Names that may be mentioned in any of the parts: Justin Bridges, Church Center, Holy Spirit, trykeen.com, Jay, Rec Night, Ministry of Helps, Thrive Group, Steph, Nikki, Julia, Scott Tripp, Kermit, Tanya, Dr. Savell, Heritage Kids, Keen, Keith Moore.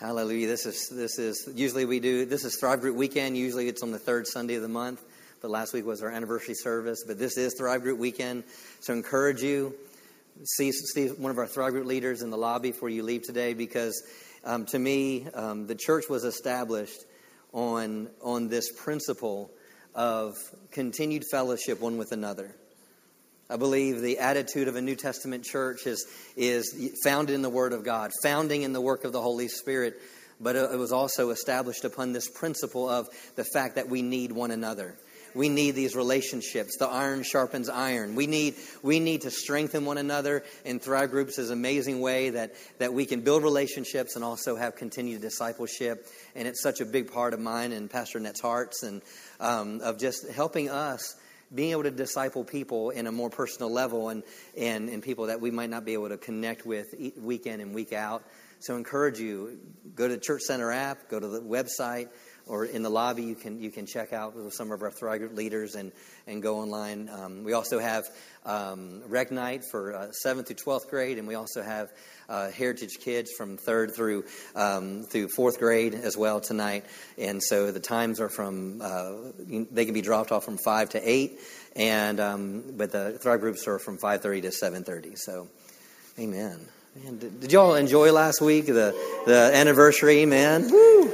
Hallelujah. This is usually we do, this is Thrive Group weekend. Usually it's on the third Sunday of the month, but last week was our anniversary service. But this is Thrive Group weekend. So I encourage you, see one of our Thrive Group leaders in the lobby before you leave today, because to me, the church was established on this principle of continued fellowship one with another. I believe the attitude of a New Testament church is founded in the Word of God, founding in the work of the Holy Spirit, but it was also established upon this principle of the fact that we need one another. We need these relationships. The iron sharpens iron. We need to strengthen one another, and Thrive Groups is an amazing way that we can build relationships and also have continued discipleship. And it's such a big part of mine and Pastor Nett's hearts, and of just helping us being able to disciple people in a more personal level, and people that we might not be able to connect with week in and week out. So I encourage you, go to the Church Center app, go to the website, or in the lobby you can check out with some of our Thrive Group leaders and go online. We also have Rec Night for 7th through 12th grade, and we also have Heritage Kids from 3rd through 4th grade as well tonight. And so the times are from, they can be dropped off from 5 to 8, and but the Thrive Groups are from 5:30 to 7:30. So, amen. Man, did y'all enjoy last week, the anniversary, man? Woo!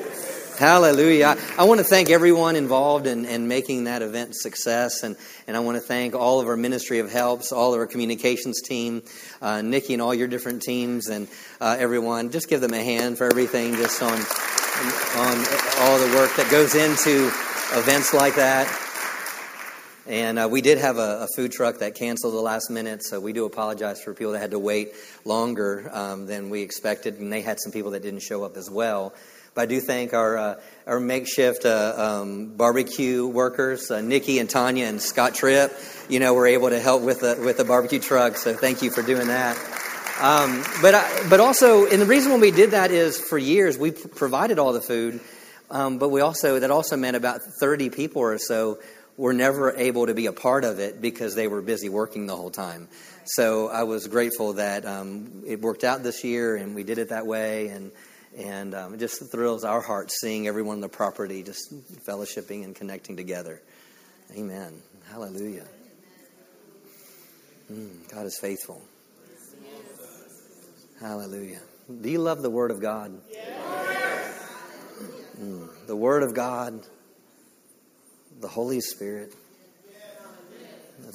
Hallelujah. I want to thank everyone involved in making that event success. And I want to thank all of our Ministry of Helps, all of our communications team, Nikki and all your different teams, and everyone. Just give them a hand for everything, just on all the work that goes into events like that. And we did have a food truck that canceled the last minute, so we do apologize for people that had to wait longer than we expected. And they had some people that didn't show up as well. But I do thank our makeshift barbecue workers, Nikki and Tanya and Scott Tripp. You know, were able to help with the barbecue truck. So thank you for doing that. But also, and the reason when we did that is for years we provided all the food, but we also that also meant about 30 people or so were never able to be a part of it because they were busy working the whole time. So I was grateful that it worked out this year and we did it that way. And it just thrills our hearts seeing everyone on the property just fellowshipping and connecting together. Amen. Hallelujah. God is faithful. Hallelujah. Do you love the Word of God? Yes. The Word of God, the Holy Spirit.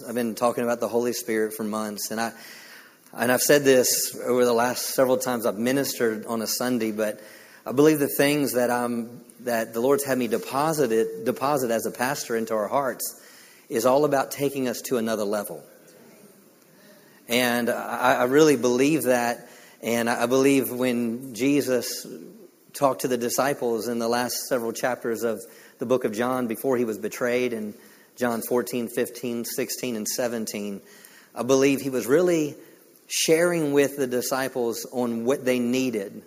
I've been talking about the Holy Spirit for months, and I've said this over the last several times I've ministered on a Sunday, but I believe the things that the Lord's had me deposit as a pastor into our hearts is all about taking us to another level. And I really believe that, and I believe when Jesus talked to the disciples in the last several chapters of the book of John before he was betrayed, in John 14, 15, 16, and 17, I believe he was really sharing with the disciples on what they needed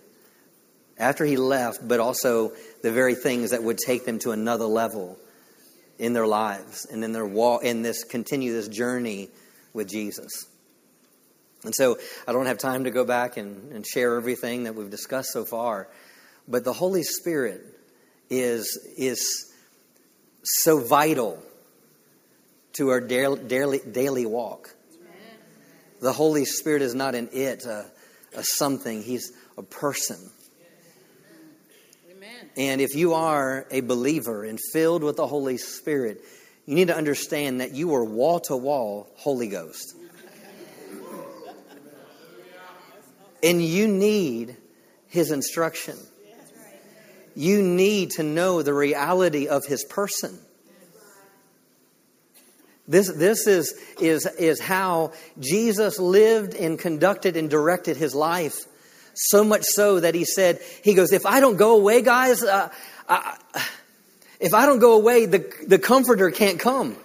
after he left, but also the very things that would take them to another level in their lives and in their walk, in this continue this journey with Jesus. And so I don't have time to go back and share everything that we've discussed so far, but the Holy Spirit is so vital to our daily walk. The Holy Spirit is not an it, a something. He's a person. Amen. And if you are a believer and filled with the Holy Spirit, you need to understand that you are wall-to-wall Holy Ghost. And you need His instruction. You need to know the reality of His person. This is how Jesus lived and conducted and directed His life. So much so that He said, He goes, if I don't go away, guys, if I don't go away, the Comforter can't come.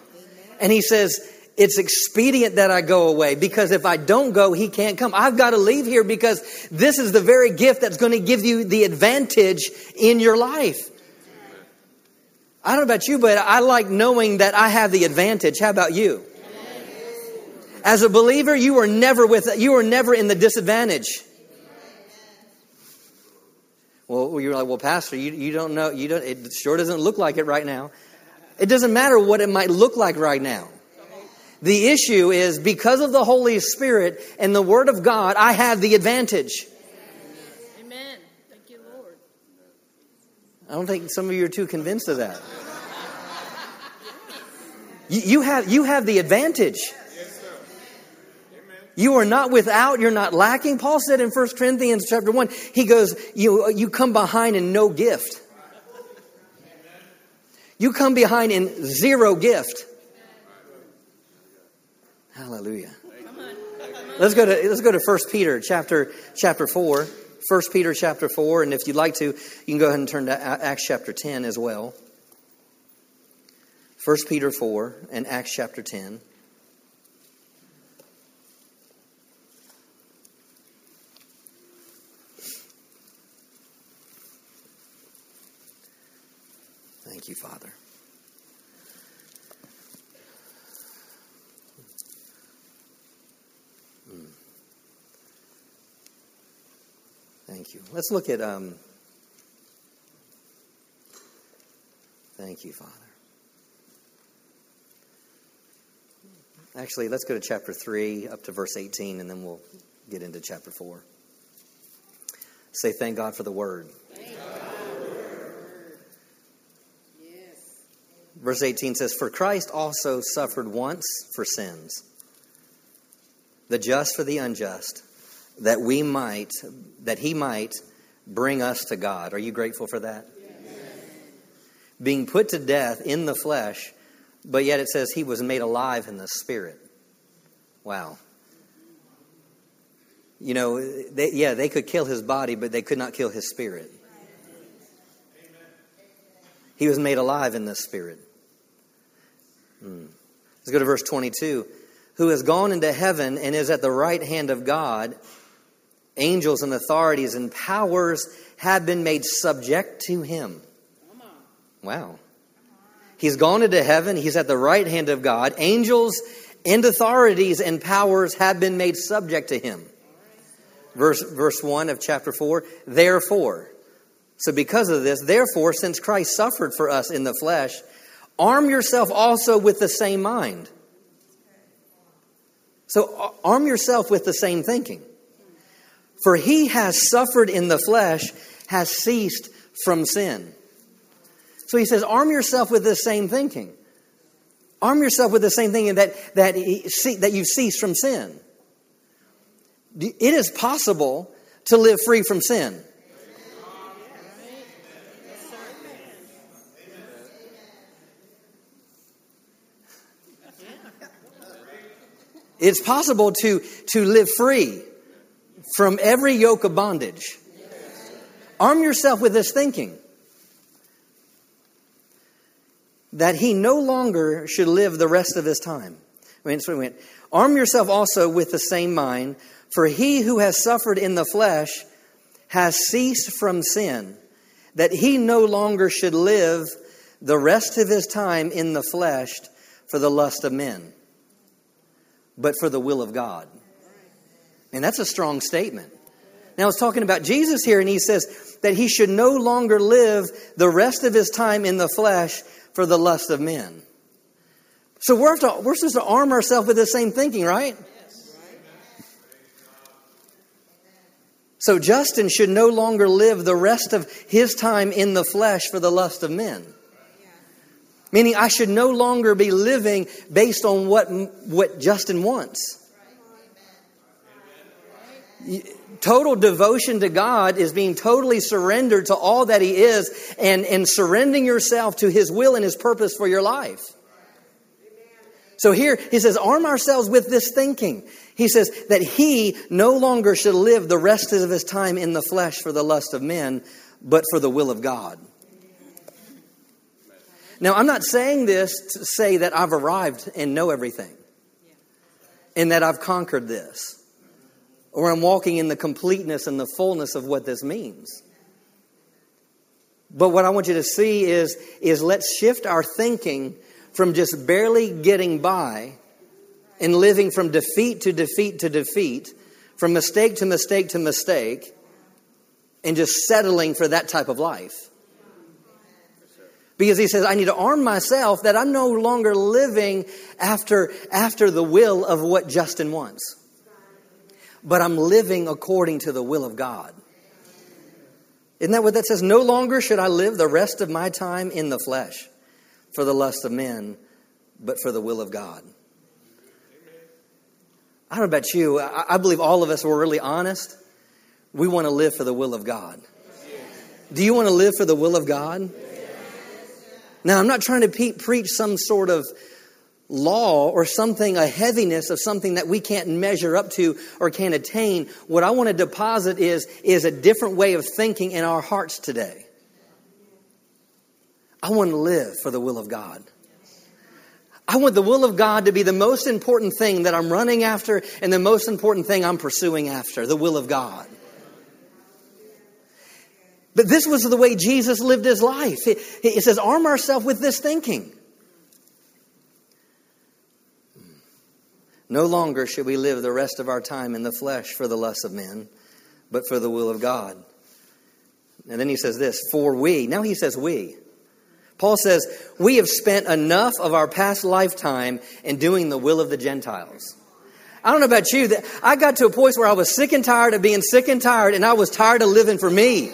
And He says, it's expedient that I go away, because if I don't go, He can't come. I've got to leave here, because this is the very gift that's going to give you the advantage in your life. I don't know about you, but I like knowing that I have the advantage. How about you? As a believer, you are never in the disadvantage. Well, you're like, well, Pastor, you don't know. It sure doesn't look like it right now. It doesn't matter what it might look like right now. The issue is because of the Holy Spirit and the Word of God, I have the advantage. Amen. Thank you, Lord. I don't think some of you are too convinced of that. You have the advantage. Yes, sir. Amen. You are not without. You're not lacking. Paul said in 1 Corinthians chapter 1, he goes, you come behind in no gift. Amen. You come behind in zero gift. Hallelujah. Let's go to 1 Peter chapter 4. 1 Peter chapter 4. And if you'd like to, you can go ahead and turn to Acts chapter 10 as well. 1 Peter 4 and Acts chapter 10. Thank you, Father. Thank you. Let's look at... Thank you, Father. Actually, let's go to chapter 3 up to verse 18, and then we'll get into chapter 4. Say, thank God for the Word. Thank God for the Word. Yes. Verse 18 says, for Christ also suffered once for sins, the just for the unjust, that he might bring us to God. Are you grateful for that? Yes. Being put to death in the flesh, but yet it says he was made alive in the spirit. Wow. They could kill his body, but they could not kill his spirit. Amen. He was made alive in the spirit. Let's go to verse 22. Who has gone into heaven and is at the right hand of God. Angels and authorities and powers have been made subject to him. Wow. He's gone into heaven. He's at the right hand of God. Angels and authorities and powers have been made subject to him. Verse 1 of chapter 4. Therefore. So because of this, therefore, since Christ suffered for us in the flesh, arm yourself also with the same mind. So arm yourself with the same thinking. For he has suffered in the flesh, has ceased from sin. So he says, arm yourself with the same thinking. Arm yourself with the same thinking that you've ceased from sin. It is possible to live free from sin. It's possible to live free from every yoke of bondage. Arm yourself with this thinking. That he no longer should live the rest of his time. Arm yourself also with the same mind. For he who has suffered in the flesh has ceased from sin. That he no longer should live the rest of his time in the flesh for the lust of men. But for the will of God. And that's a strong statement. Now it's talking about Jesus here, and he says that he should no longer live the rest of his time in the flesh for the lust of men. So we're supposed to arm ourselves with the same thinking, right? So Justin should no longer live the rest of his time in the flesh for the lust of men. Meaning I should no longer be living based on what Justin wants. Total devotion to God is being totally surrendered to all that he is and surrendering yourself to his will and his purpose for your life. So here he says, arm ourselves with this thinking. He says that he no longer should live the rest of his time in the flesh for the lust of men, but for the will of God. Now, I'm not saying this to say that I've arrived and know everything and that I've conquered this or I'm walking in the completeness and the fullness of what this means. But what I want you to see is let's shift our thinking from just barely getting by and living from defeat to defeat to defeat, from mistake to mistake to mistake, and just settling for that type of life. Because he says, I need to arm myself that I'm no longer living after the will of what Justin wants. But I'm living according to the will of God. Isn't that what that says? No longer should I live the rest of my time in the flesh for the lust of men, but for the will of God. I don't know about you. I believe all of us were really honest. We want to live for the will of God. Do you want to live for the will of God? Now, I'm not trying to preach some sort of law or something, a heaviness of something that we can't measure up to or can't attain. What I want to deposit is a different way of thinking in our hearts today. I want to live for the will of God. I want the will of God to be the most important thing that I'm running after and the most important thing I'm pursuing after, the will of God. But this was the way Jesus lived his life. It says, arm ourselves with this thinking. No longer should we live the rest of our time in the flesh for the lust of men, but for the will of God. And then he says this, for we. Now he says we. Paul says, we have spent enough of our past lifetime in doing the will of the Gentiles. I don't know about you, that I got to a point where I was sick and tired of being sick and tired, and I was tired of living for me.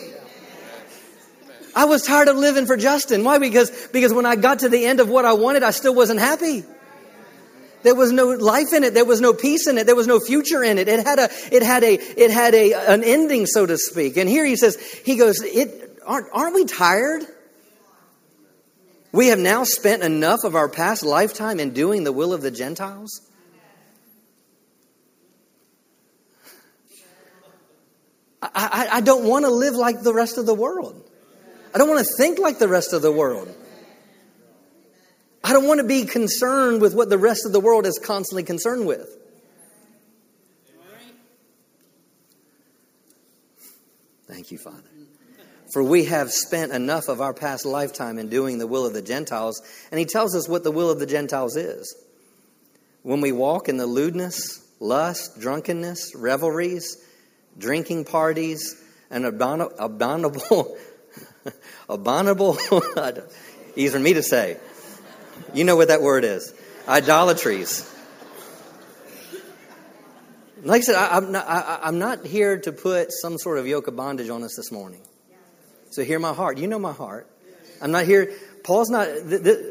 I was tired of living for Justin. Why? Because when I got to the end of what I wanted, I still wasn't happy. There was no life in it. There was no peace in it. There was no future in it. It had an ending, so to speak. And here he says, aren't we tired? We have now spent enough of our past lifetime in doing the will of the Gentiles. I don't want to live like the rest of the world. I don't want to think like the rest of the world. I don't want to be concerned with what the rest of the world is constantly concerned with. Thank you, Father. For we have spent enough of our past lifetime in doing the will of the Gentiles. And he tells us what the will of the Gentiles is. When we walk in the lewdness, lust, drunkenness, revelries, drinking parties, and abominable, easy for me to say. You know what that word is. Idolatries. Like I said, I'm not here to put some sort of yoke of bondage on us this morning. So hear my heart. You know my heart. I'm not here. This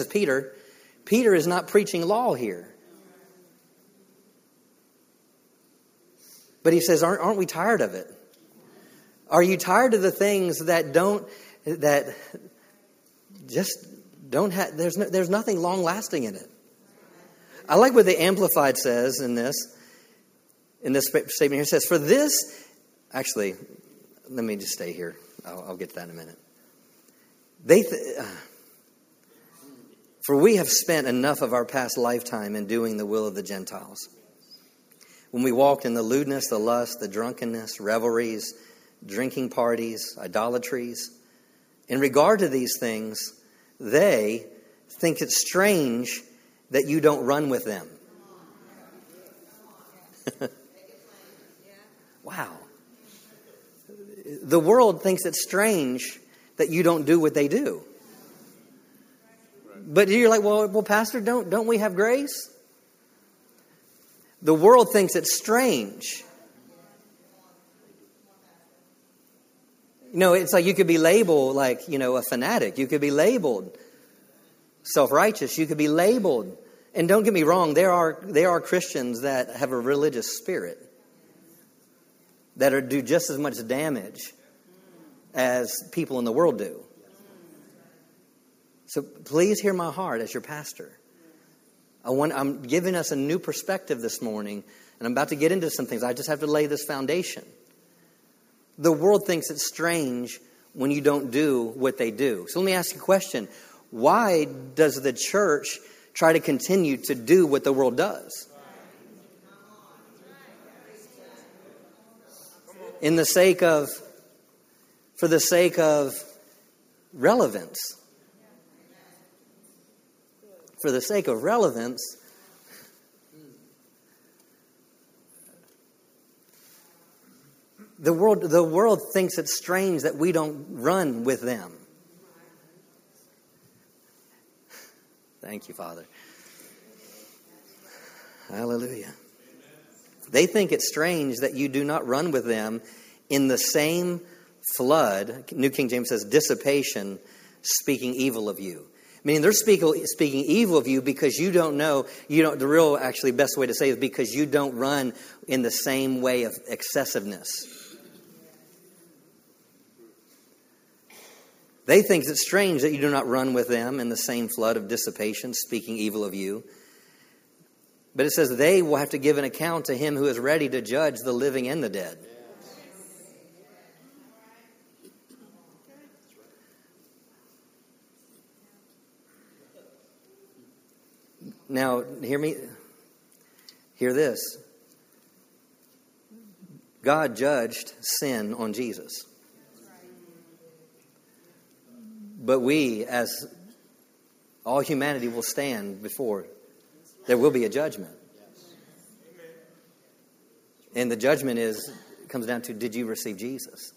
is Peter. Peter is not preaching law here. But he says, aren't we tired of it? Are you tired of the things that there's nothing long lasting in it? I like what the Amplified says in this statement here. It says, for this, actually, let me just stay here. I'll get to that in a minute. For we have spent enough of our past lifetime in doing the will of the Gentiles. When we walked in the lewdness, the lust, the drunkenness, revelries, drinking parties, idolatries. In regard to these things, they think it's strange that you don't run with them. Wow. The world thinks it's strange that you don't do what they do. But you're like, well, Pastor, don't we have grace? The world thinks it's strange. No, it's like you could be labeled a fanatic. You could be labeled self-righteous. You could be labeled. And don't get me wrong, there are Christians that have a religious spirit that do just as much damage as people in the world do. So please hear my heart as your pastor. I'm giving us a new perspective this morning, and I'm about to get into some things. I just have to lay this foundation. The world thinks it's strange when you don't do what they do. So let me ask you a question. Why does the church try to continue to do what the world does? For the sake of relevance. For the sake of relevance. The world thinks it's strange that we don't run with them. Thank you, Father. Hallelujah. They think it's strange that you do not run with them in the same flood. New King James says dissipation, speaking evil of you. Meaning they're speaking evil of you because you don't know. The real, actually, best way to say it is because you don't run in the same way of excessiveness. They think it's strange that you do not run with them in the same flood of dissipation, speaking evil of you. But it says they will have to give an account to him who is ready to judge the living and the dead. Now, hear this. God judged sin on Jesus. But we, as all humanity, will stand before there will be a judgment. And the judgment comes down to, did you receive Jesus?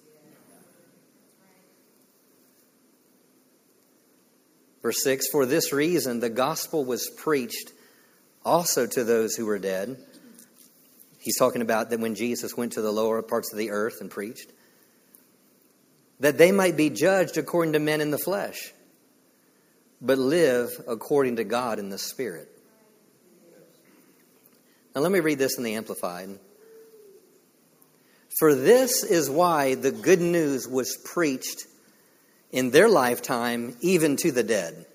Verse 6, for this reason the gospel was preached also to those who were dead. He's talking about that when Jesus went to the lower parts of the earth and preached. That they might be judged according to men in the flesh, but live according to God in the Spirit. Now let me read this in the Amplified. For this is why the good news was preached in their lifetime, even to the dead.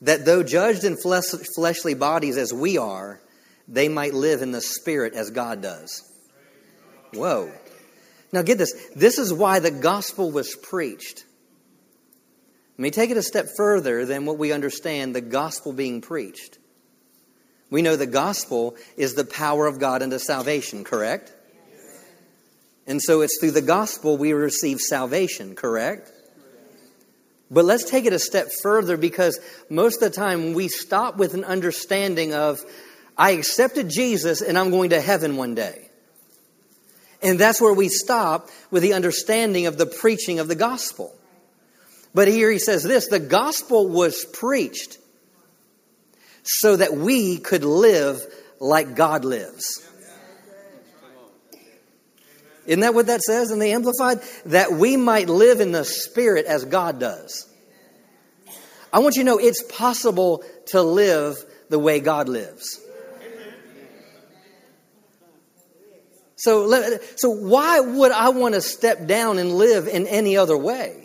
That though judged in fleshly bodies as we are, they might live in the Spirit as God does. Whoa. Now get this. This is why the gospel was preached. Let me take it a step further than what we understand the gospel being preached. We know the gospel is the power of God unto salvation, correct? And so it's through the gospel we receive salvation, correct? But let's take it a step further, because most of the time we stop with an understanding of, I accepted Jesus and I'm going to heaven one day. And that's where we stop with the understanding of the preaching of the gospel. But here he says this, the gospel was preached so that we could live like God lives. Isn't that what that says in the Amplified? That we might live in the Spirit as God does. I want you to know it's possible to live the way God lives. So why would I want to step down and live in any other way?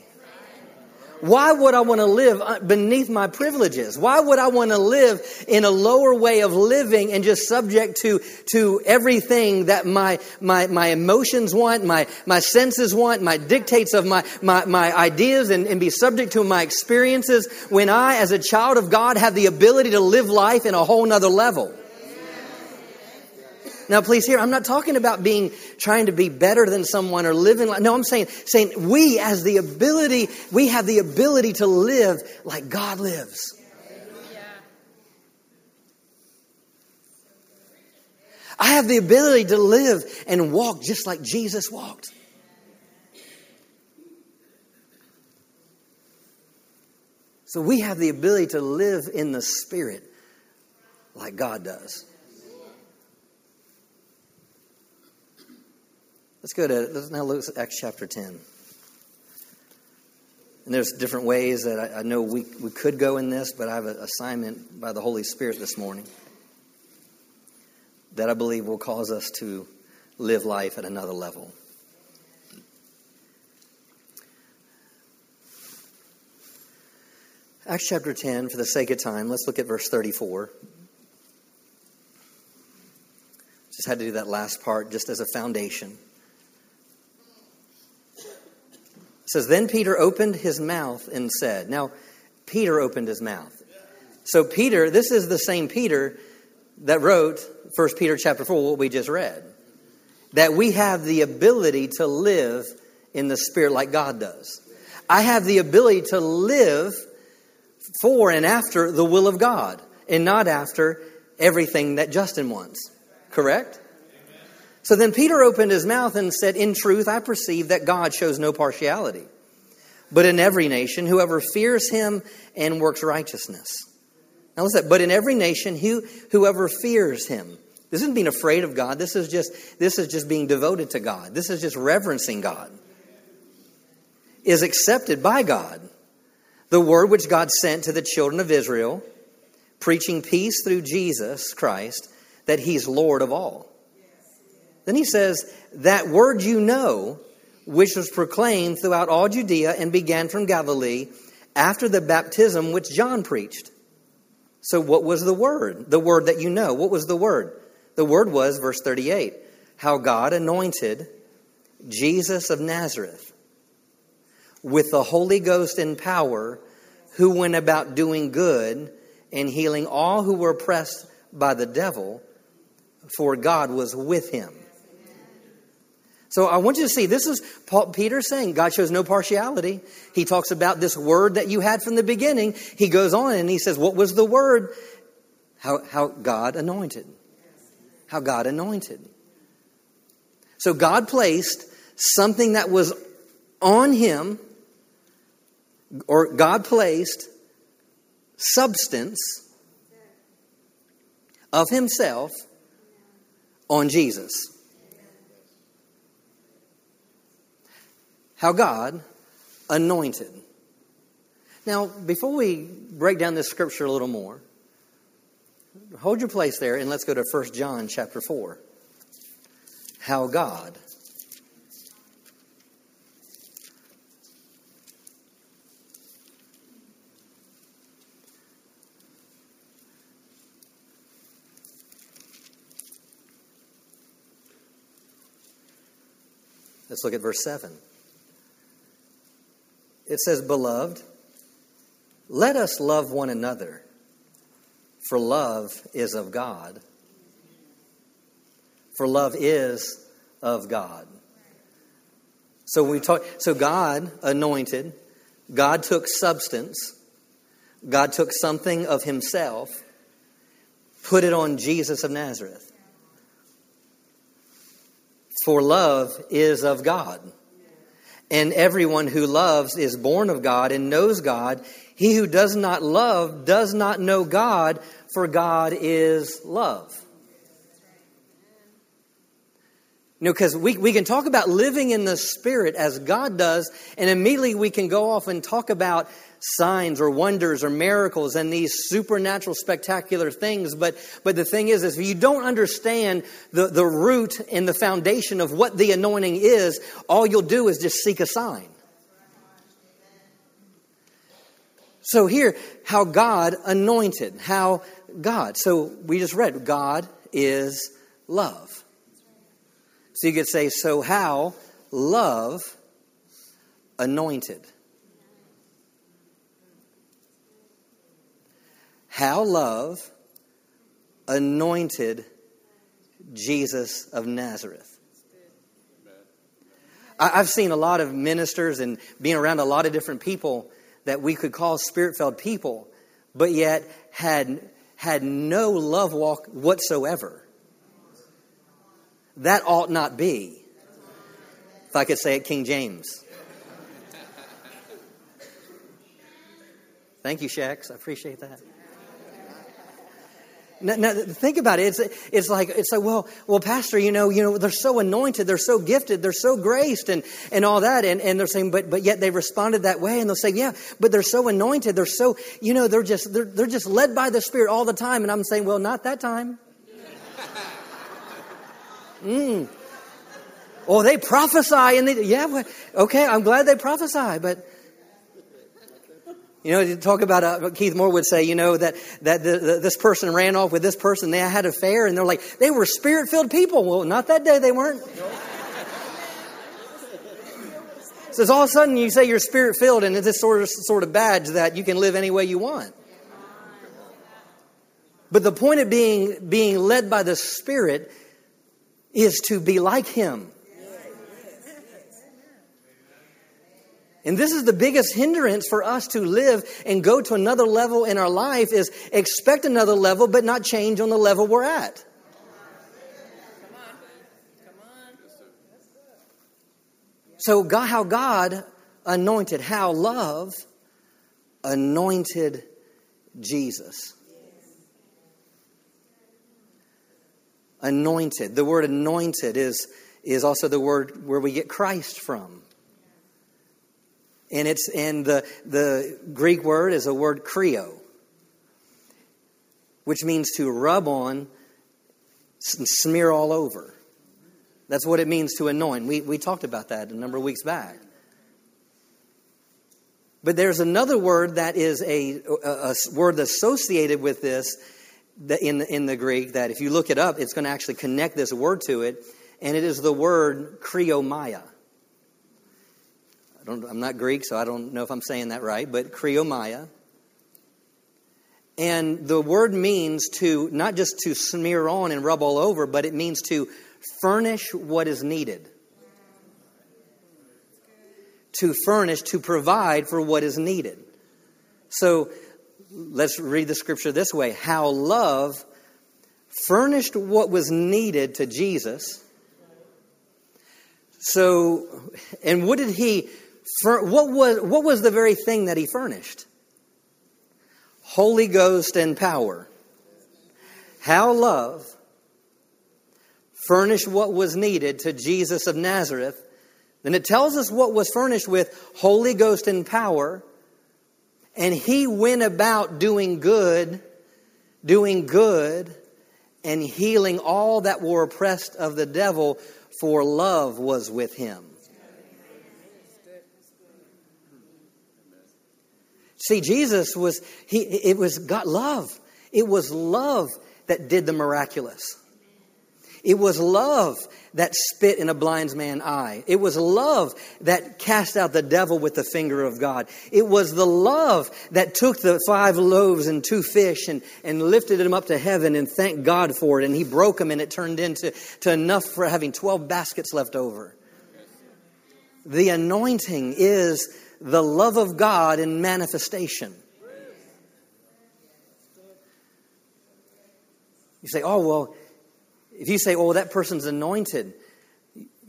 Why would I want to live beneath my privileges? Why would I want to live in a lower way of living and just subject to everything that my emotions want, my senses want, my dictates of my ideas, and be subject to my experiences, when I, as a child of God, have the ability to live life in a whole nother level? Now, please hear, I'm not talking about trying to be better than someone or living like... No, I'm saying we have the ability to live like God lives. Yeah. I have the ability to live and walk just like Jesus walked. So we have the ability to live in the Spirit like God does. Let's now look at Acts chapter 10. And there's different ways that I know we could go in this, but I have an assignment by the Holy Spirit this morning that I believe will cause us to live life at another level. Acts chapter 10, for the sake of time, let's look at verse 34. Just had to do that last part just as a foundation. It says, then Peter opened his mouth and said. Now, Peter opened his mouth. So Peter, this is the same Peter that wrote 1 Peter chapter 4, what we just read. That we have the ability to live in the Spirit like God does. I have the ability to live for and after the will of God and not after everything that Justin wants. Correct? So then Peter opened his mouth and said, "In truth, I perceive that God shows no partiality, but in every nation, whoever fears him and works righteousness." Now listen, but in every nation, whoever fears him. This isn't being afraid of God. This is just being devoted to God. This is just reverencing God. Is accepted by God. The word which God sent to the children of Israel, preaching peace through Jesus Christ, that he's Lord of all. Then he says, that word you know, which was proclaimed throughout all Judea and began from Galilee after the baptism which John preached. So what was the word? The word that you know. What was the word? The word was, verse 38, how God anointed Jesus of Nazareth with the Holy Ghost and power, who went about doing good and healing all who were oppressed by the devil, for God was with him. So I want you to see, this is Peter saying God shows no partiality. He talks about this word that you had from the beginning. He goes on and he says, what was the word? How God anointed. How God anointed. So God placed something that was on him, or God placed substance of himself on Jesus. How God anointed. Now, before we break down this scripture a little more, hold your place there and let's go to 1 John chapter 4. How God. Let's look at verse 7. It says, "Beloved, let us love one another, for love is of God." For love is of God. So we talk. So God anointed. God took substance. God took something of himself, put it on Jesus of Nazareth. For love is of God. And everyone who loves is born of God and knows God. He who does not love does not know God, for God is love. You know, because we can talk about living in the Spirit as God does, and immediately we can go off and talk about signs or wonders or miracles and these supernatural spectacular things. But the thing is, if you don't understand the root and the foundation of what the anointing is, all you'll do is just seek a sign. So here, how God anointed, how God. So we just read, God is love. So you could say, so how love anointed. How love anointed Jesus of Nazareth. I've seen a lot of ministers and being around a lot of different people that we could call spirit-filled people, but yet had no love walk whatsoever. That ought not be. If I could say it, King James. Thank you, Shax. I appreciate that. Now, think about it. It's like well, Pastor, you know, they're so anointed, they're so gifted, they're so graced, and all that, and they're saying, but yet they responded that way, and they'll say, yeah, but they're so anointed, they're so, you know, they're just led by the Spirit all the time, and I'm saying, well, not that time. Or they prophesy, and they, yeah, well, okay, I'm glad they prophesy, but. You know, you talk about Keith Moore would say, you know, that this person ran off with this person. They had an affair, and they're like, they were spirit-filled people. Well, not that day they weren't. So it's all of a sudden you say you're spirit-filled, and it's this sort of badge that you can live any way you want. But the point of being led by the Spirit is to be like Him. And this is the biggest hindrance for us to live and go to another level in our life, is expect another level but not change on the level we're at. Come on. Come So God, how God anointed, how love anointed Jesus. Anointed. The word anointed is also the word where we get Christ from. And it's in the Greek word is a word kreo, which means to rub on, smear all over. That's what it means to anoint. We talked about that a number of weeks back. But there's another word that is a word associated with this in the Greek that if you look it up, it's going to actually connect this word to it. And it is the word kreomaya. I'm not Greek, so I don't know if I'm saying that right, but kreomaya. And the word means to, not just to smear on and rub all over, but it means to furnish what is needed. To furnish, to provide for what is needed. So let's read the scripture this way. How love furnished what was needed to Jesus. So, and what did he, what was the very thing that he furnished? Holy Ghost and power. How love furnished what was needed to Jesus of Nazareth. Then it tells us what was furnished with Holy Ghost and power. And he went about doing good, and healing all that were oppressed of the devil, for love was with him. See, Jesus was, it was God love. It was love that did the miraculous. It was love that spit in a blind man's eye. It was love that cast out the devil with the finger of God. It was the love that took the 5 loaves and 2 fish and lifted them up to heaven and thanked God for it. And he broke them and it turned into enough for having 12 baskets left over. The anointing is the love of God in manifestation. You say, oh, well, if you say, oh, that person's anointed,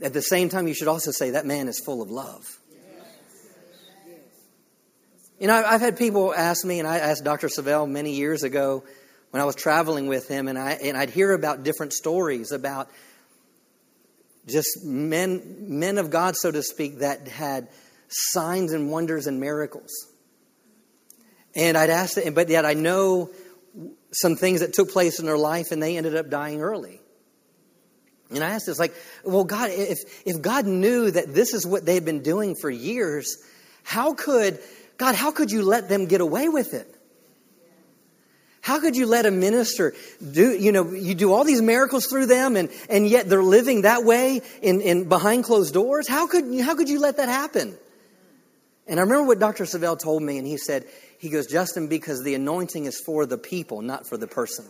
at the same time, you should also say that man is full of love. You know, I've had people ask me, and I asked Dr. Savell many years ago when I was traveling with him, and I'd hear about different stories about just men of God, so to speak, that had signs and wonders and miracles. And I'd ask them, but yet I know some things that took place in their life, and they ended up dying early. And I asked, it's like, well, God, if God knew that this is what they had been doing for years, how could you let them get away with it? How could you let a minister do all these miracles through them and yet they're living that way in behind closed doors? How could you let that happen? And I remember what Dr. Savell told me, and he goes, Justin, because the anointing is for the people, not for the person.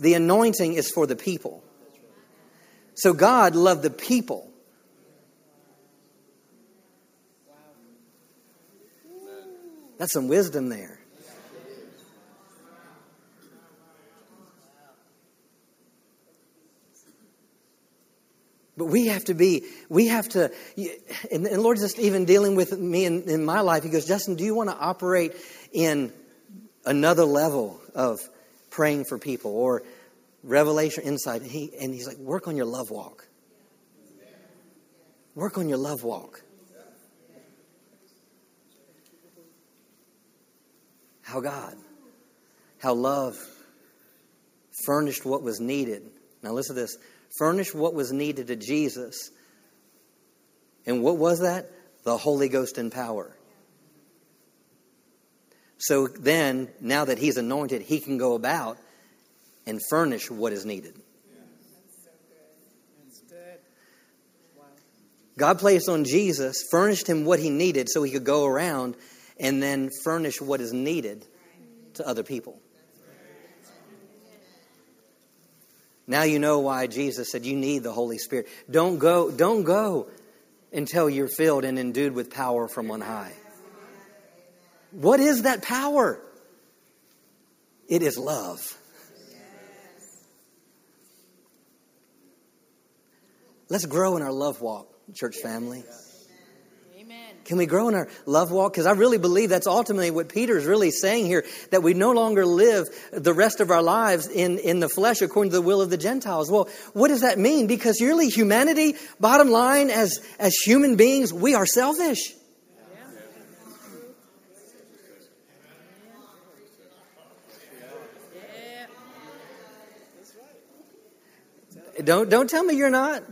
The anointing is for the people. So God loved the people. That's some wisdom there. But we have to, and the Lord just even dealing with me in my life, he goes, Justin, do you want to operate in another level of praying for people or revelation, insight? And he's like, work on your love walk. Work on your love walk. How love furnished what was needed. Now listen to this. Furnished what was needed to Jesus. And what was that? The Holy Ghost in power. So then, now that he's anointed, he can go about and furnish what is needed. That's so good. That's good. Wow. God placed on Jesus, furnished him what he needed so he could go around and then furnish what is needed to other people. Now you know why Jesus said you need the Holy Spirit. Don't go until you're filled and endued with power from on high. What is that power? It is love. Let's grow in our love walk, church family. Amen. Can we grow in our love walk? Because I really believe that's ultimately what Peter is really saying here, that we no longer live the rest of our lives in the flesh according to the will of the Gentiles. Well, what does that mean? Because really humanity, bottom line, as human beings, we are selfish. Don't tell me you're not.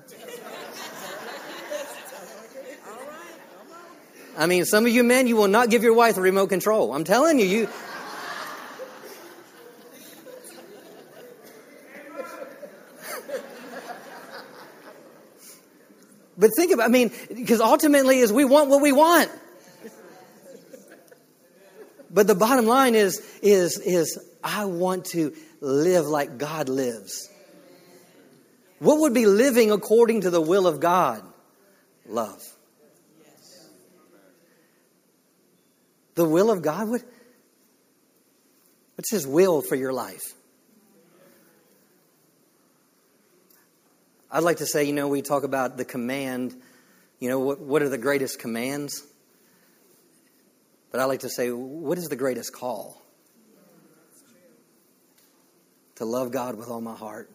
I mean, some of you men, you will not give your wife a remote control. I'm telling you, But think about, because ultimately is we want what we want. But the bottom line is I want to live like God lives. What would be living according to the will of God? Love. The will of God? What's His will for your life? I'd like to say, we talk about the command. What are the greatest commands? But I'd like to say, what is the greatest call? To love God with all my heart.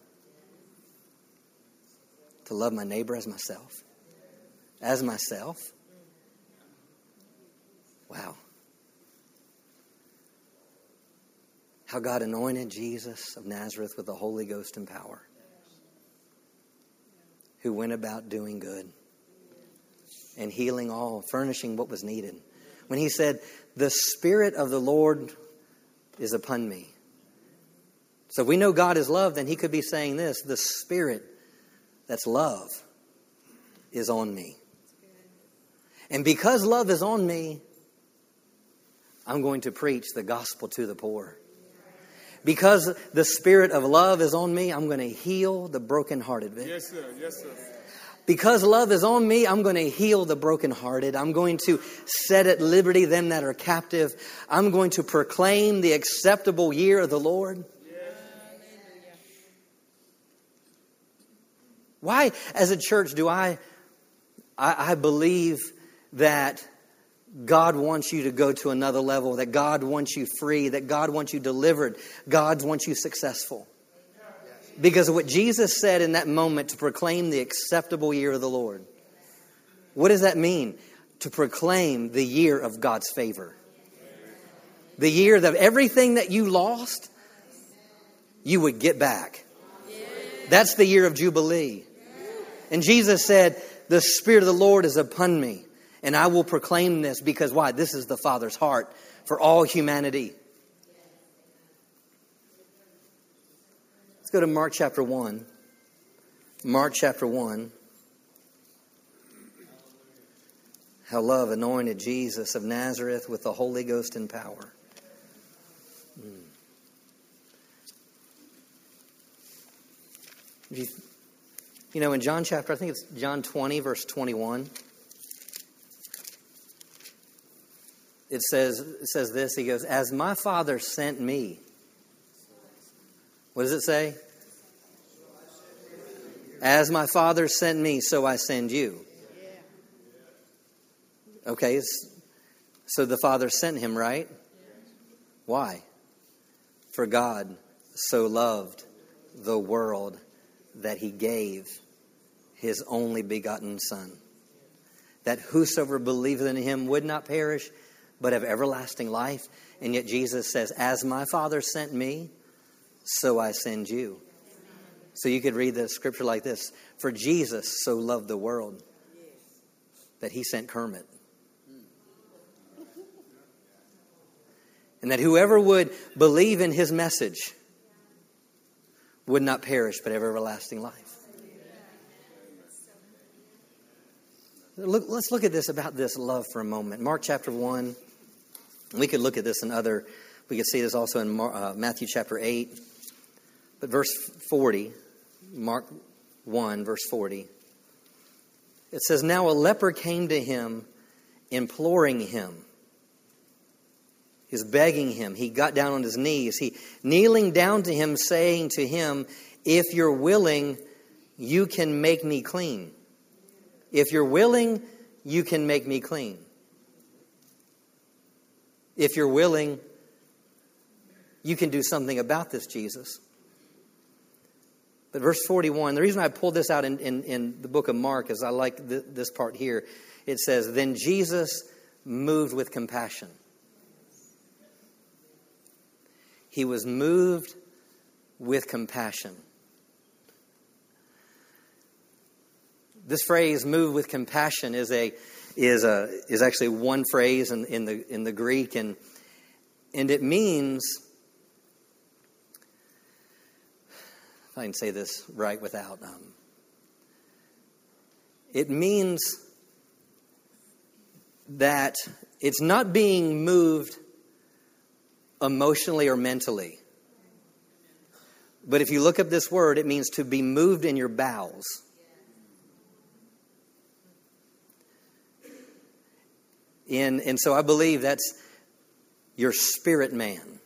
To love my neighbor as myself. As myself. Wow. How God anointed Jesus of Nazareth with the Holy Ghost and power. Who went about doing good. And healing all. Furnishing what was needed. When He said, the Spirit of the Lord is upon me. So if we know God is love, then He could be saying this. The Spirit that's love is on me. And because love is on me, I'm going to preach the gospel to the poor. Because the Spirit of love is on me, I'm going to heal the brokenhearted. Yes, sir. Yes, sir. Because love is on me, I'm going to heal the brokenhearted. I'm going to set at liberty them that are captive. I'm going to proclaim the acceptable year of the Lord. Why, as a church, do I believe that God wants you to go to another level, that God wants you free, that God wants you delivered, God wants you successful? Because of what Jesus said in that moment, to proclaim the acceptable year of the Lord. What does that mean? To proclaim the year of God's favor. The year that everything that you lost, you would get back. That's the year of Jubilee. And Jesus said, the Spirit of the Lord is upon me. And I will proclaim this because why? This is the Father's heart for all humanity. Let's go to Mark chapter 1. Mark chapter 1. How love anointed Jesus of Nazareth with the Holy Ghost and power. In John chapter, I think it's John 20, verse 21. It says this, He goes, as my Father sent me. What does it say? As my Father sent me, so I send you. Okay, so the Father sent Him, right? Why? For God so loved the world that He gave His only begotten Son, that whosoever believeth in Him would not perish, but have everlasting life. And yet Jesus says, as my Father sent me, so I send you. So you could read the scripture like this. For Jesus so loved the world that He sent Kermit. And that whoever would believe in His message would not perish, but have everlasting life. Let's look at this about this love for a moment. Mark chapter 1. We could look at this in other. We could see this also in Matthew chapter 8. But verse 40. Mark 1 verse 40. It says, now a leper came to Him, imploring Him. He's begging Him. He got down on his knees. He kneeling down to Him, saying to Him, if you're willing, you can make me clean. If you're willing, you can make me clean. If you're willing, you can do something about this, Jesus. But verse 41, the reason I pulled this out in the book of Mark is I like this part here. It says, then Jesus, moved with compassion. He was moved with compassion. This phrase, moved with compassion, is actually one phrase in the Greek, and it means, if I can say this right without it means that it's not being moved emotionally or mentally. But if you look up this word, it means to be moved in your bowels. And so I believe that's your spirit man.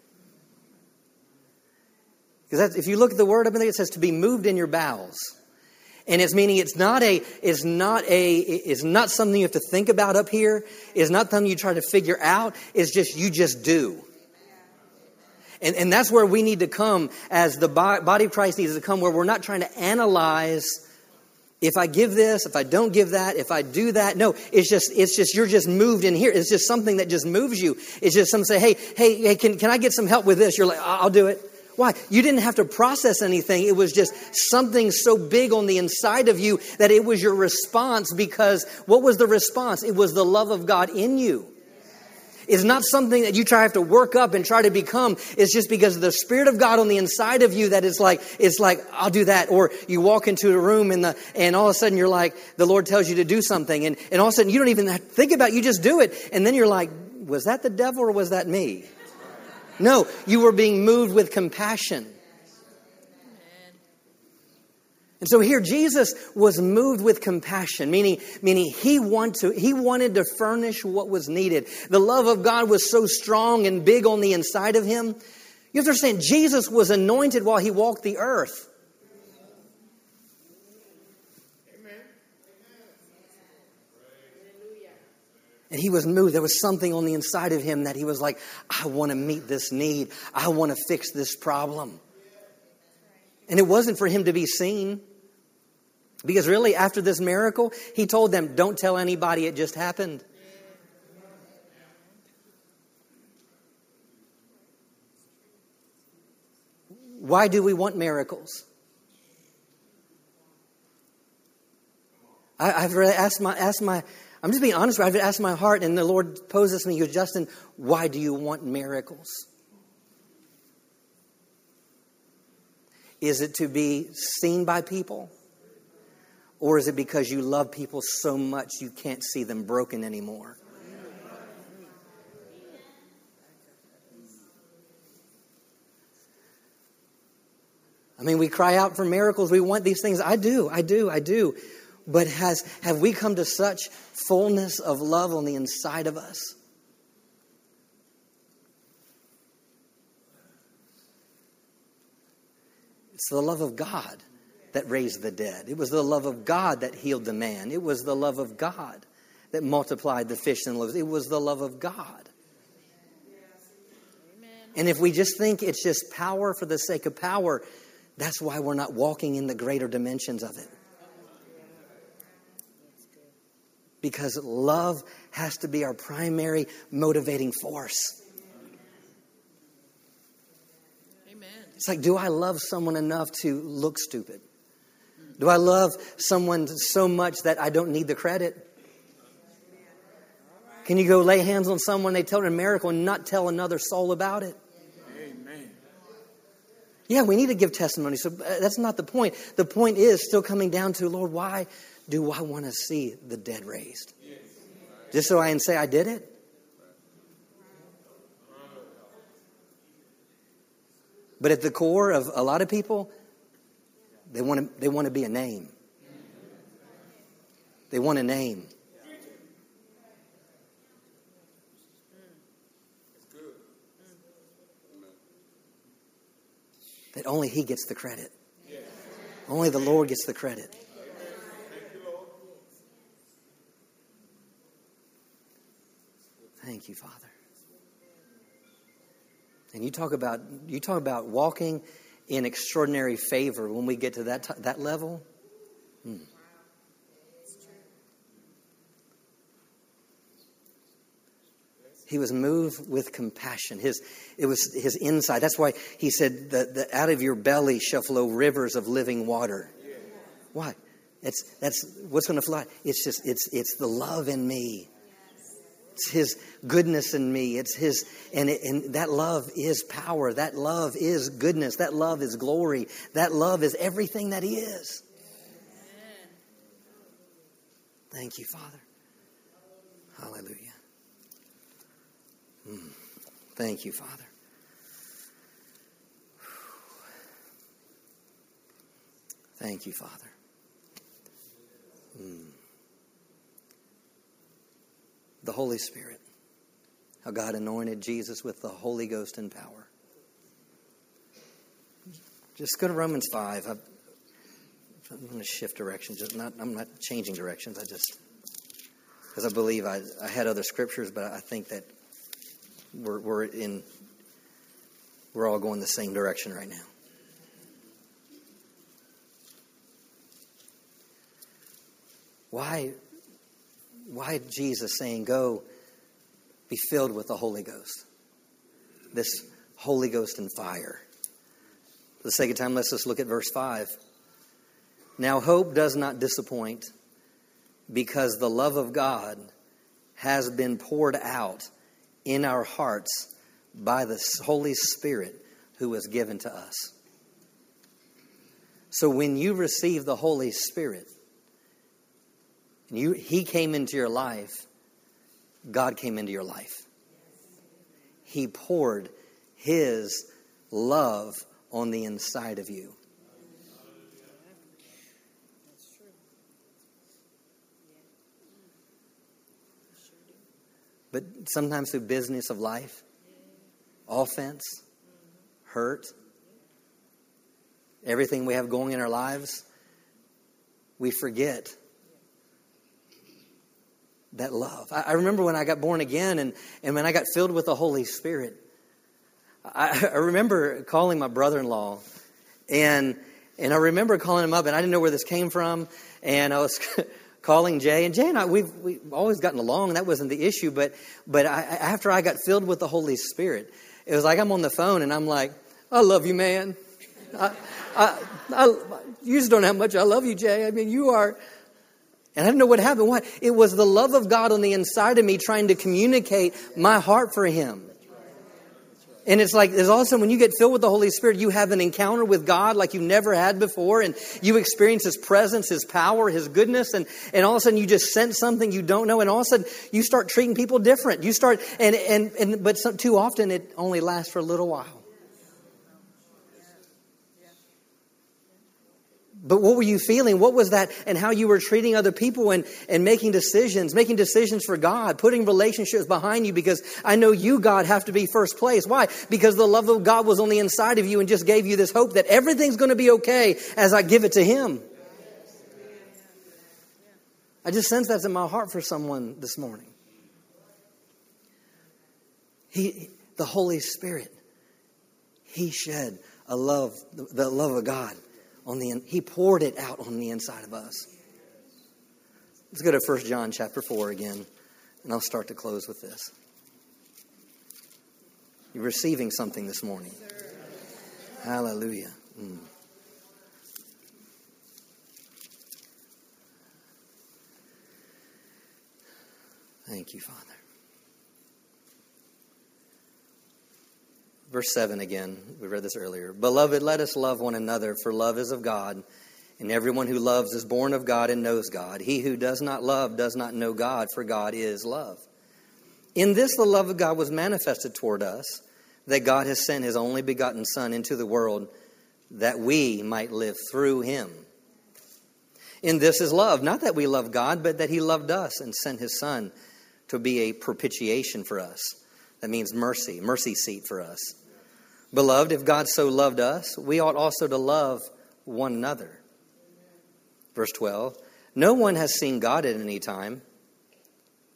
Because if you look at the word up in there, it says to be moved in your bowels. And it's meaning it's not something you have to think about up here. It's not something you try to figure out. It's just, you just do. And that's where we need to come as the body of Christ needs to come, where we're not trying to analyze if I give this, if I don't give that, if I do that. No, it's just you're just moved in here. It's just something that just moves you. It's just someone say, hey, can I get some help with this? You're like, I'll do it. Why? You didn't have to process anything. It was just something so big on the inside of you that it was your response, because what was the response? It was the love of God in you. It's not something that you have to work up and try to become. It's just because of the Spirit of God on the inside of you that it's like, I'll do that. Or you walk into a room and all of a sudden you're like, the Lord tells you to do something. And all of a sudden you don't even think about it. You just do it. And then you're like, was that the devil or was that me? No, you were being moved with compassion. And so here Jesus was moved with compassion, meaning he wanted to furnish what was needed. The love of God was so strong and big on the inside of him. You have to understand, Jesus was anointed while he walked the earth. And he was moved. There was something on the inside of him that he was like, I want to meet this need. I want to fix this problem. And it wasn't for him to be seen. Because really, after this miracle, he told them, don't tell anybody it just happened. Why do we want miracles? I've really asked my... I'm just being honest. I've asked my heart, and the Lord poses me, he goes, Justin, why do you want miracles? Is it to be seen by people? Or is it because you love people so much you can't see them broken anymore? I mean, we cry out for miracles. We want these things. I do. But have we come to such fullness of love on the inside of us? It's the love of God that raised the dead. It was the love of God that healed the man. It was the love of God that multiplied the fish and loaves. It was the love of God. And if we just think it's just power for the sake of power, that's why we're not walking in the greater dimensions of it. Because love has to be our primary motivating force. Amen. It's like, do I love someone enough to look stupid? Do I love someone so much that I don't need the credit? Can you go lay hands on someone, they tell a miracle, and not tell another soul about it? Amen. Yeah, we need to give testimony. So that's not the point. The point is still coming down to, Lord, why do I want to see the dead raised? Yes. Just so I can say I did it? But at the core of a lot of people, they want to be a name. They want a name. That only he gets the credit. Only the Lord gets the credit. Thank you, Father. And you talk about walking in extraordinary favor. When we get to that level, He was moved with compassion. It was his insight. That's why he said that out of your belly shall flow rivers of living water. Yeah. Why? That's what's going to flow. It's the love in me. It's his goodness in me. It's his, and that love is power. That love is goodness. That love is glory. That love is everything that he is. Amen. Thank you, Father. Hallelujah. Thank you, Father. Thank you, Father. The Holy Spirit. How God anointed Jesus with the Holy Ghost and power. Just go to Romans 5. I'm going to shift directions. I'm not changing directions. Because I believe I had other scriptures, but I think that We're all going the same direction right now. Why Jesus saying, "Go, be filled with the Holy Ghost"? This Holy Ghost and fire. For the sake of time, let's just look at verse 5. Now hope does not disappoint, because the love of God has been poured out in our hearts by the Holy Spirit who was given to us. So when you receive the Holy Spirit, and He came into your life, God came into your life. He poured His love on the inside of you. But sometimes through business of life, offense, hurt, everything we have going in our lives, we forget that love. I remember when I got born again and when I got filled with the Holy Spirit, I remember calling my brother-in-law and I remember calling him up, and I didn't know where this came from, and I was calling Jay, and Jay and I, we've always gotten along, and that wasn't the issue, but after I got filled with the Holy Spirit, it was like I'm on the phone, and I'm like, I love you, man. You just don't know how much I love you, Jay. I mean, you are, and I didn't know what happened. Why? It was the love of God on the inside of me trying to communicate my heart for Him. And it's like, there's also, when you get filled with the Holy Spirit, you have an encounter with God like you never had before. And you experience His presence, His power, His goodness. And all of a sudden you just sense something you don't know. And all of a sudden you start treating people different. You start, but too often it only lasts for a little while. But what were you feeling? What was that? And how you were treating other people and making decisions for God, putting relationships behind you, because I know you, God, have to be first place. Why? Because the love of God was on the inside of you and just gave you this hope that everything's going to be okay as I give it to Him. I just sense that's in my heart for someone this morning. The Holy Spirit, He shed the love of God. He poured it out on the inside of us. Let's go to 1 John chapter 4 again, and I'll start to close with this. You're receiving something this morning. Hallelujah. Thank you, Father. Verse 7 again, we read this earlier. Beloved, let us love one another, for love is of God, and everyone who loves is born of God and knows God. He who does not love does not know God, for God is love. In this the love of God was manifested toward us, that God has sent His only begotten Son into the world, that we might live through Him. In this is love, not that we love God, but that He loved us and sent His Son to be a propitiation for us. That means mercy seat for us. Beloved, if God so loved us, we ought also to love one another. Verse 12, no one has seen God at any time.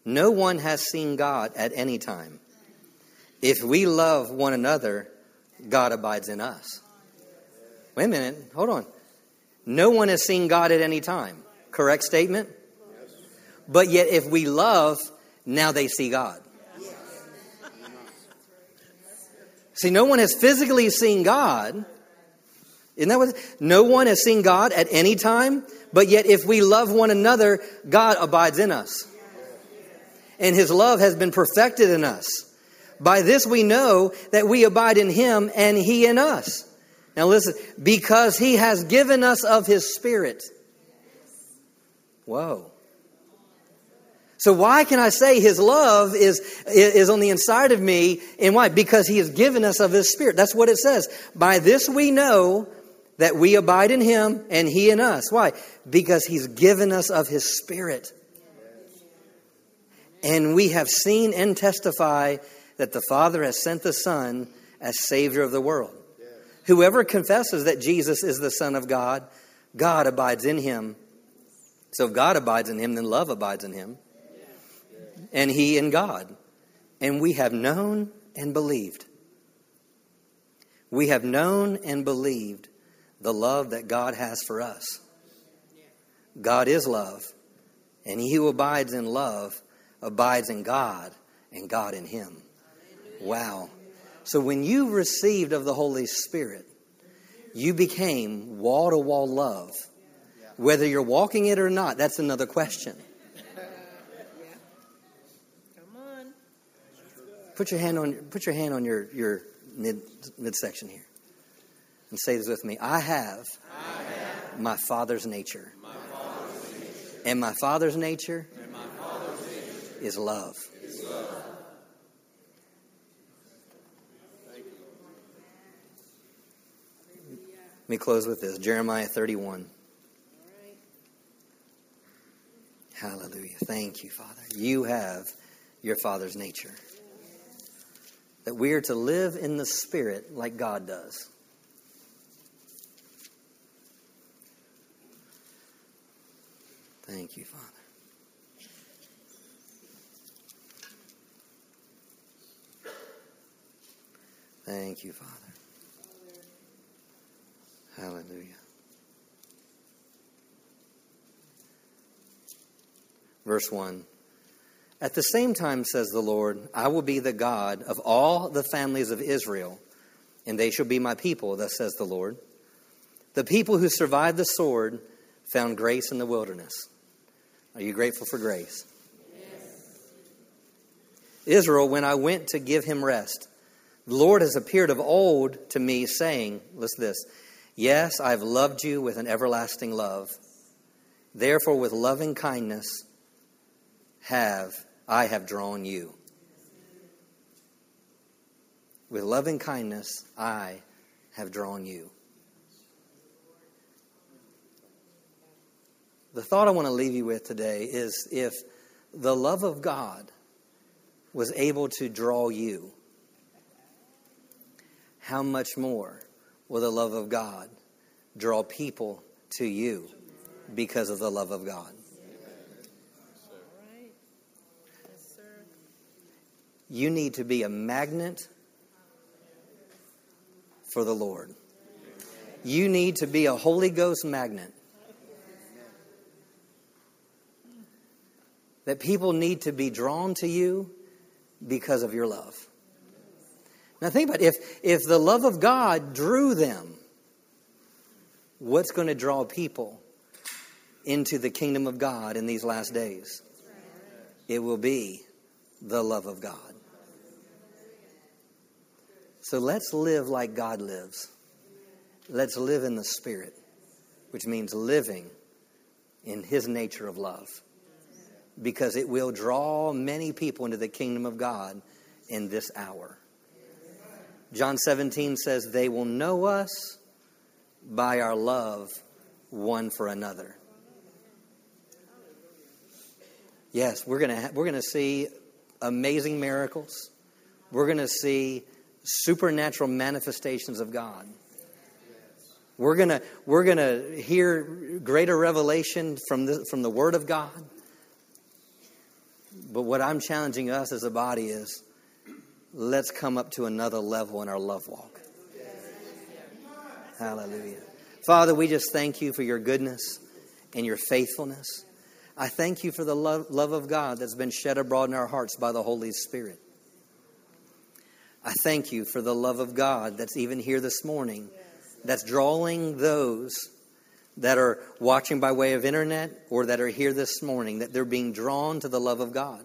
No one has seen God at any time. If we love one another, God abides in us. Wait a minute. Hold on. No one has seen God at any time. Correct statement? Yes. But yet if we love, now they see God. Yes. See, no one has physically seen God. Isn't that what? No one has seen God at any time. But yet if we love one another, God abides in us. And his love has been perfected in us. By this we know that we abide in him and he in us. Now listen, because he has given us of his spirit. Whoa. So why can I say his love is on the inside of me? And why? Because he has given us of his spirit. That's what it says. By this we know that we abide in him and he in us. Why? Because he's given us of his spirit. And we have seen and testify that the Father has sent the Son as Savior of the world. Whoever confesses that Jesus is the Son of God, God abides in him. So if God abides in him, then love abides in him. And he in God. And we have known and believed. We have known and believed the love that God has for us. God is love. And he who abides in love abides in God and God in him. Wow. So when you received of the Holy Spirit, you became wall-to-wall love. Whether you're walking it or not, that's another question. Come on. Put your hand on your midsection here. And say this with me. I have my Father's nature. And my Father's nature is love. Let me close with this. Jeremiah 31. Hallelujah. Thank you, Father. You have your Father's nature. That we are to live in the Spirit like God does. Thank you, Father. Thank you, Father. Hallelujah. Verse 1. At the same time, says the Lord, I will be the God of all the families of Israel, and they shall be my people, thus says the Lord. The people who survived the sword found grace in the wilderness. Are you grateful for grace? Yes. Israel, when I went to give him rest, the Lord has appeared of old to me, saying, listen to this, yes, I have loved you with an everlasting love. Therefore, with loving kindness I have drawn you. With loving kindness, I have drawn you. The thought I want to leave you with today is if the love of God was able to draw you, how much more will the love of God draw people to you because of the love of God? You need to be a magnet for the Lord. You need to be a Holy Ghost magnet. That people need to be drawn to you because of your love. Now think about it. If the love of God drew them, what's going to draw people into the kingdom of God in these last days? It will be the love of God. So let's live like God lives. Let's live in the Spirit, which means living in his nature of love. Because it will draw many people into the kingdom of God in this hour. John 17 says, they will know us by our love one for another. Yes, we're going to see amazing miracles. We're going to see supernatural manifestations of God. We're gonna hear greater revelation from the Word of God. But what I'm challenging us as a body is, let's come up to another level in our love walk. Hallelujah. Father, we just thank you for your goodness and your faithfulness. I thank you for the love of God that's been shed abroad in our hearts by the Holy Spirit. I thank you for the love of God that's even here this morning, that's drawing those that are watching by way of internet or that are here this morning, that they're being drawn to the love of God.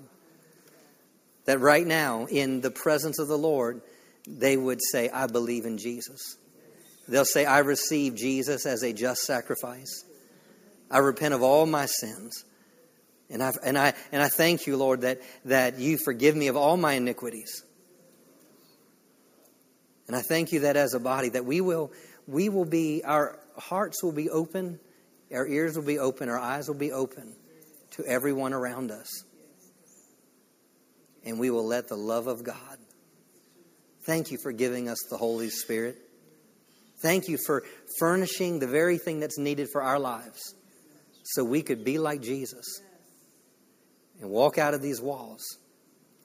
That right now, in the presence of the Lord, they would say, I believe in Jesus. They'll say, I receive Jesus as a just sacrifice. I repent of all my sins. And I thank you, Lord, that you forgive me of all my iniquities. And I thank you that as a body, that we will be, our hearts will be open, our ears will be open, our eyes will be open to everyone around us. And we will let the love of God. Thank you for giving us the Holy Spirit. Thank you for furnishing the very thing that's needed for our lives so we could be like Jesus and walk out of these walls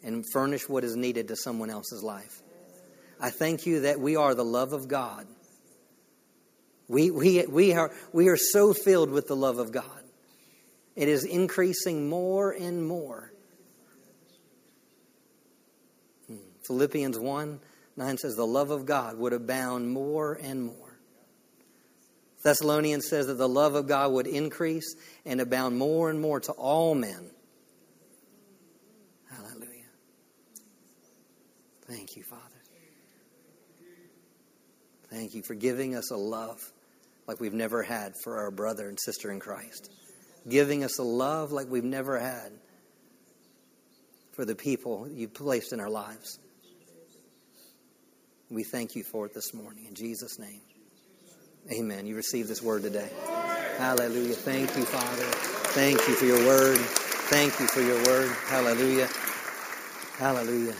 and furnish what is needed to someone else's life. I thank you that we are the love of God. We are so filled with the love of God. It is increasing more and more. Philippians 1:9 says the love of God would abound more and more. Thessalonians says that the love of God would increase and abound more and more to all men. Hallelujah. Thank you, Father. Thank you for giving us a love like we've never had for our brother and sister in Christ. Giving us a love like we've never had for the people you've placed in our lives. We thank you for it this morning. In Jesus' name, amen. You receive this word today. Hallelujah. Thank you, Father. Thank you for your word. Thank you for your word. Hallelujah. Hallelujah.